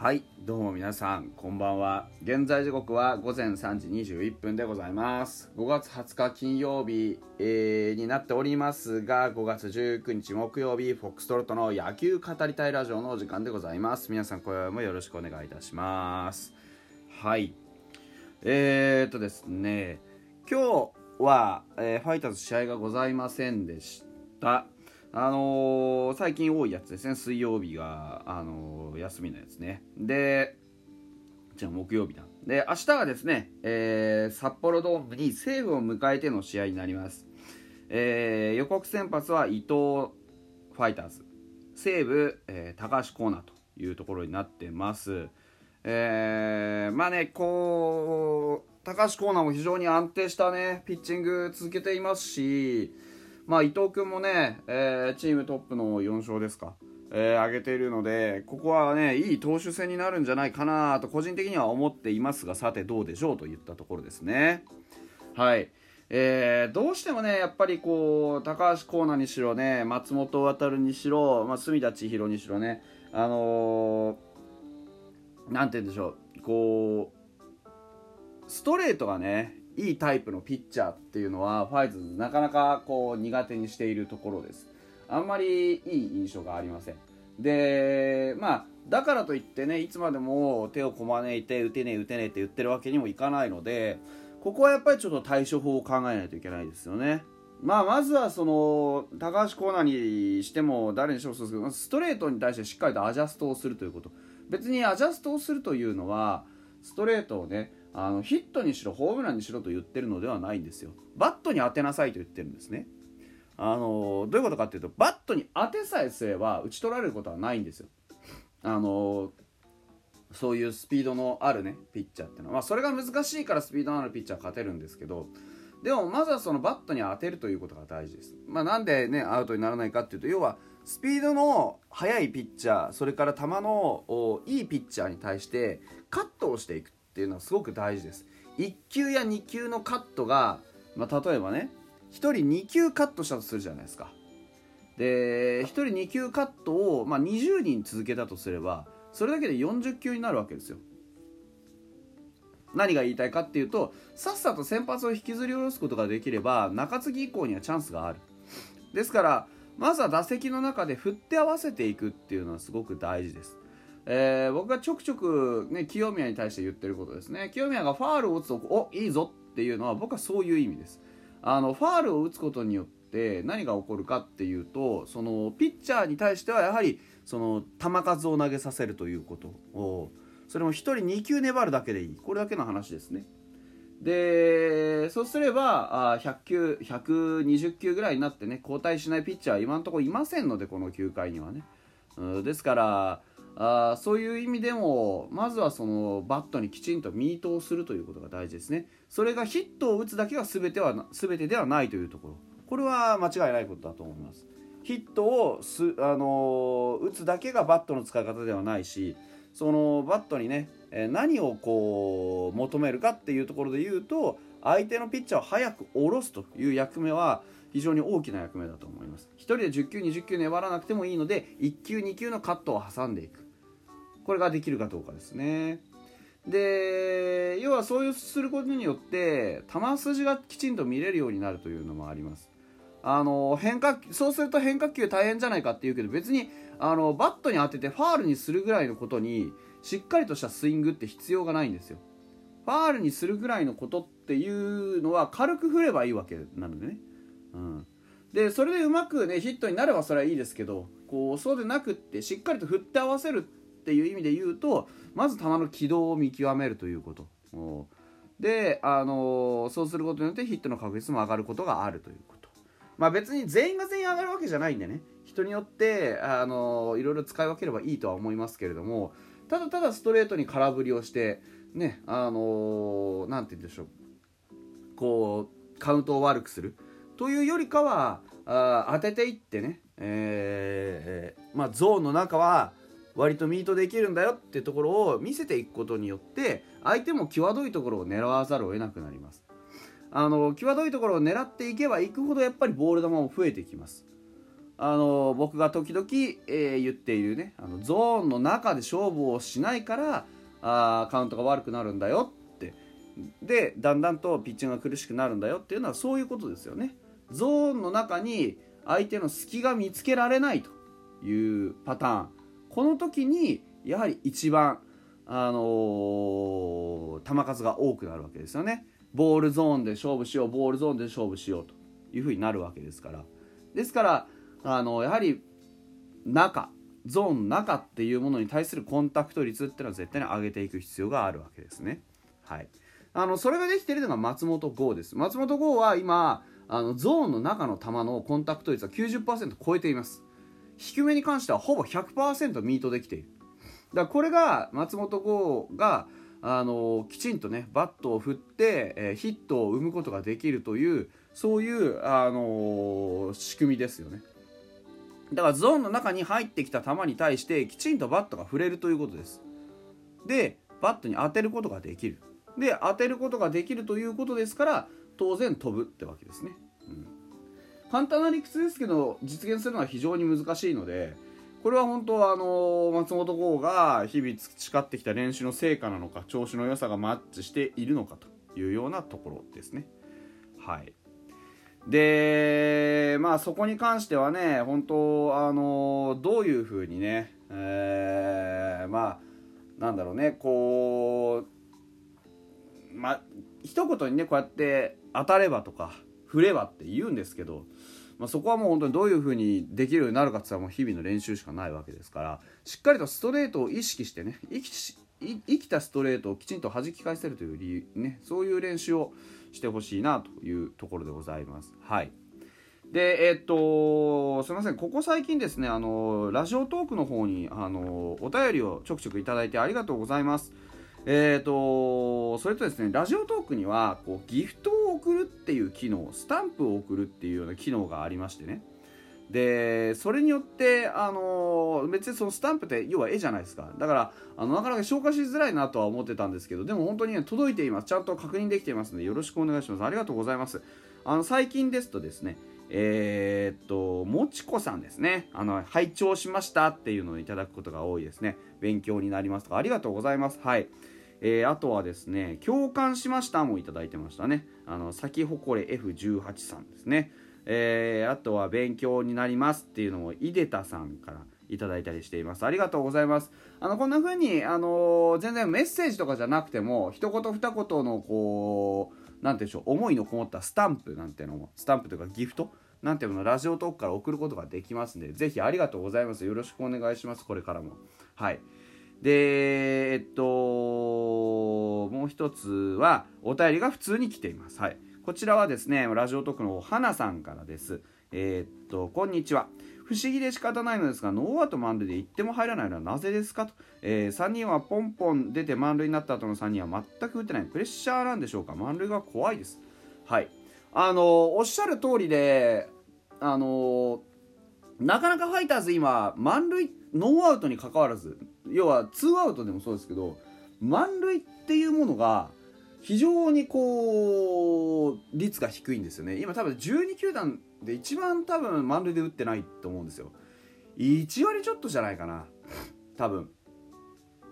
はい、どうも皆さんこんばんは。現在時刻は午前3時21分でございます。5月20日金曜日、になっておりますが、5月19日木曜日、フォックストロットの野球語りたいラジオの時間でございます。皆さん今夜もよろしくお願いいたします。はい、ですね、今日は、ファイターズ試合がございませんでした。最近多いやつですね。水曜日が、休みのやつね。で、じゃあ木曜日だ。で、明日がですね、札幌ドームに西武を迎えての試合になります。予告先発は伊藤ファイターズ、西武、高橋光成というところになってます。まあね、こう高橋光成も非常に安定したねピッチング続けていますし、まあ、伊藤君もね、チームトップの4勝ですか、上げているので、ここはねいい投手戦になるんじゃないかなと個人的には思っていますが、さてどうでしょうといったところですね。はい、どうしてもねやっぱりこう高橋光成にしろね、松本航にしろ、まあ、隅田知弘にしろね、なんて言うんでしょう、こうストレートがねいいタイプのピッチャーっていうのはファイズなかなかこう苦手にしているところです。あんまりいい印象がありません。で、まあだからといってねいつまでも手をこまねいて打てねえ打てねえって言ってるわけにもいかないので、ここはやっぱりちょっと対処法を考えないといけないですよね。まあまずはその高橋コーナーにしても誰にしてもそうですけど、ストレートに対してしっかりとアジャストをするということ。別にアジャストをするというのはストレートをねヒットにしろホームランにしろと言ってるのではないんですよ。バットに当てなさいと言ってるんですね。どういうことかっていうと、バットに当てさえすれば打ち取られることはないんですよ。そういうスピードのあるねピッチャーっていうのは、まあ、それが難しいからスピードのあるピッチャーは勝てるんですけど、でもまずはそのバットに当てるということが大事です。まあ、なんでねアウトにならないかっていうと、要はスピードの速いピッチャー、それから球のいいピッチャーに対してカットをしていくっていうのはすごく大事です。1球や2球のカットが、まあ、例えばね1人2球カットしたとするじゃないですか。で1人2球カットを、まあ、20人続けたとすればそれだけで40球になるわけですよ。何が言いたいかっていうと、さっさと先発を引きずり下ろすことができれば中継ぎ以降にはチャンスがある。ですからまずは打席の中で振って合わせていくっていうのはすごく大事です。僕がちょくちょく、ね、清宮に対して言ってることですね。清宮がファールを打つとおいいぞっていうのは僕はそういう意味です。ファールを打つことによって何が起こるかっていうと、そのピッチャーに対してはやはりその球数を投げさせるということを、それも1人2球粘るだけでいい、これだけの話ですね。でそうすれば100球120球ぐらいになってね、交代しないピッチャーは今のところいませんので、この9回にはね、ですからそういう意味でもまずはそのバットにきちんとミートをするということが大事ですね。それがヒットを打つだけが全てではないというところ、これは間違いないことだと思います。ヒットを打つだけがバットの使い方ではないし、そのバットにね何をこう求めるかっていうところで言うと、相手のピッチャーを早く下ろすという役目は非常に大きな役目だと思います。1人で10球20球粘らなくてもいいので、1球2球のカットを挟んでいく、これができるかどうかですね。で要はそういうすることによって球筋がきちんと見れるようになるというのもあります。そうすると変化球大変じゃないかっていうけど、別にバットに当ててファールにするぐらいのことにしっかりとしたスイングって必要がないんですよ。ファールにするぐらいのことっていうのは軽く振ればいいわけなのでね、うん、でそれでうまくねヒットになればそれはいいですけど、こうそうでなくってしっかりと振って合わせるっていう意味で言うと、まず球の軌道を見極めるということで、そうすることによってヒットの確率も上がることがあるということ。まあ別に全員が全員上がるわけじゃないんでね、人によっていろいろ使い分ければいいとは思いますけれども、ただただストレートに空振りをしてね、なんて言うんでしょう、こうカウントを悪くするというよりかは当てていってね、まあゾーンの中は割とミートできるんだよっていうところを見せていくことによって、相手も際どいところを狙わざるを得なくなります。際どいところを狙っていけばいくほどやっぱりボール球も増えてきます。僕が時々、言っているね、ゾーンの中で勝負をしないからカウントが悪くなるんだよって、でだんだんとピッチングが苦しくなるんだよっていうのはそういうことですよね。ゾーンの中に相手の隙が見つけられないというパターン、この時にやはり一番、球数が多くなるわけですよね。ボールゾーンで勝負しよう、ボールゾーンで勝負しようというふうになるわけですから。ですからやはりゾーンの中っていうものに対するコンタクト率っていうのは絶対に上げていく必要があるわけですね。はい、それができているのが松本剛です。松本剛は今ゾーンの中の球のコンタクト率は 90% 超えています。低めに関してはほぼ 100% ミートできている。だからこれが松本剛がきちんとねバットを振って、ヒットを生むことができるというそういう、仕組みですよね。だからゾーンの中に入ってきた球に対してきちんとバットが振れるということです。でバットに当てることができる。で当てることができるということですから当然飛ぶってわけですね。簡単な理屈ですけど実現するのは非常に難しいので、これは本当松本剛が日々培ってきた練習の成果なのか調子の良さがマッチしているのかというようなところですね。はい、でそこに関してはね本当どういうふうにね、なんだろうねこう一言にねこうやって当たればとか振ればって言うんですけど、そこはもう本当にどういうふうにできるようになるかって言ったら日々の練習しかないわけですから、しっかりとストレートを意識してね生きたストレートをきちんと弾き返せるという理由、ね、そういう練習をしてほしいなというところでございます。はい、ですいませんここ最近ですねラジオトークの方にお便りをちょくちょくいただいてありがとうございます。それとですねラジオトークにはこうギフトを送るっていう機能、スタンプを送るっていうような機能がありましてね、でそれによって別にそのスタンプって要は絵じゃないですか。だからなかなか消化しづらいなとは思ってたんですけど、でも本当に、ね、届いています。ちゃんと確認できていますのでよろしくお願いします。ありがとうございます。最近ですとですねもちこさんですね拝聴しましたっていうのをいただくことが多いですね。勉強になりますとかありがとうございます。はい、あとはですね共感しましたもいただいてましたね。咲き誇れ F18 さんですね。あとは勉強になりますっていうのも井出田さんからいただいたりしています。ありがとうございます。こんな風に全然メッセージとかじゃなくても一言二言のこうなんてでしょう思いのこもったスタンプなんてのもスタンプというかギフトなんていうのラジオトークから送ることができますのでぜひありがとうございます。よろしくお願いします。これからも。はいでもう一つはお便りが普通に来ています。はい、こちらはですねラジオトークの花さんからです。こんにちは。不思議で仕方ないのですがノーアウト満塁で1点も入らないのはなぜですかと、3人はポンポン出て満塁になった後の3人は全く打ってない。プレッシャーなんでしょうか。満塁が怖いです。はいおっしゃる通りでなかなかファイターズ今満塁ノーアウトに関わらず要は2アウトでもそうですけど満塁っていうものが非常にこう率が低いんですよね。今多分12球団で一番多分満塁で打ってないと思うんですよ。1割ちょっとじゃないかな多分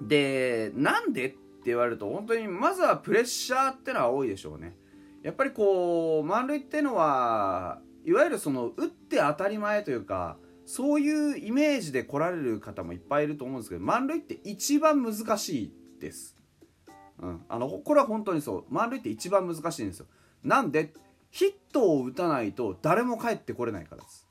でなんでって言われると本当にまずはプレッシャーってのは多いでしょうね。やっぱりこう満塁ってのはいわゆるその打って当たり前というかそういうイメージで来られる方もいっぱいいると思うんですけど満塁って一番難しいです。これは本当にそう満塁って一番難しいんですよ。なんでヒットを打たないと誰も帰ってこれないからです。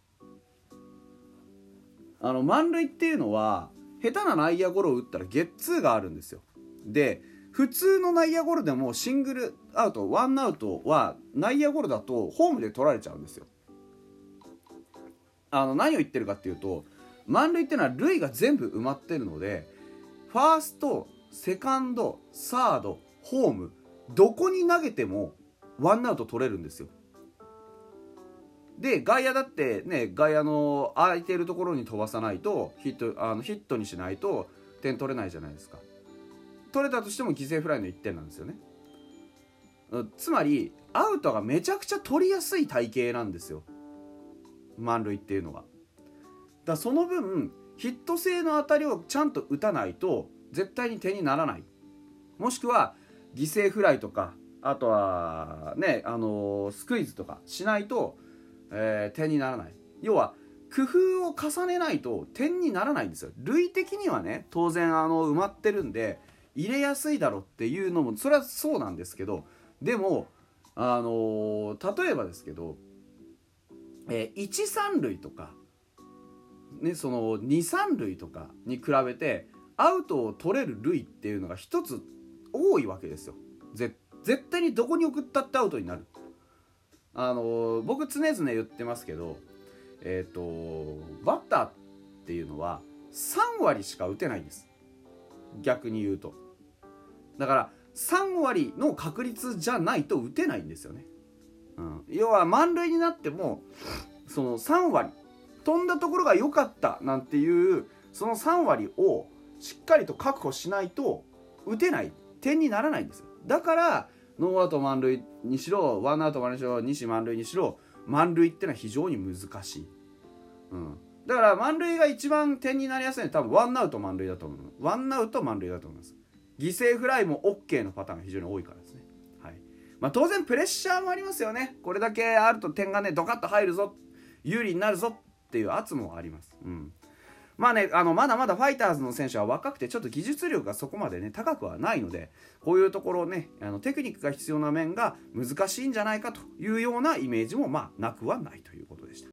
満塁っていうのは下手な内野ゴロを打ったらゲッツーがあるんですよ。で普通の内野ゴロでもシングルアウトワンアウトは内野ゴロだとホームで取られちゃうんですよ。何を言ってるかっていうと満塁っていうのは塁が全部埋まってるのでファーストセカンドサードホームどこに投げてもワンアウト取れるんですよ。で外野だってね外野の空いてるところに飛ばさないとヒットにしないと点取れないじゃないですか。取れたとしても犠牲フライの1点なんですよね。つまりアウトがめちゃくちゃ取りやすい体型なんですよ満塁っていうのが。だその分ヒット性の当たりをちゃんと打たないと絶対に点にならない、もしくは犠牲フライとか、あとはね、スクイズとかしないと、点にならない。要は工夫を重ねないと点にならないんですよ。類的にはね、当然埋まってるんで入れやすいだろっていうのもそれはそうなんですけど、でも例えばですけど、1、3塁とか、ね、その2、3塁とかに比べてアウトを取れる塁っていうのが一つ多いわけですよ。絶対にどこに送ったってアウトになる。僕常々言ってますけど、バッターっていうのは3割しか打てないんです。逆に言うと、だから3割の確率じゃないと打てないんですよね。要は満塁になってもその3割飛んだところが良かったなんていうその3割をしっかりと確保しないと打てない、点にならないんですよ。だからノーアウト満塁にしろ、ワンアウト満塁にしろ、2、満塁にしろ、満塁ってのは非常に難しい。だから満塁が一番点になりやすいのは多分ワンアウト満塁だと思う。ワンアウト満塁だと思います。犠牲フライも OK のパターンが非常に多いからですね。当然プレッシャーもありますよね。これだけあると点がねドカッと入るぞ、有利になるぞっていう圧もあります。まあね、まだまだファイターズの選手は若くてちょっと技術力がそこまでね高くはないので、こういうところねテクニックが必要な面が難しいんじゃないかというようなイメージもまあなくはないということでした。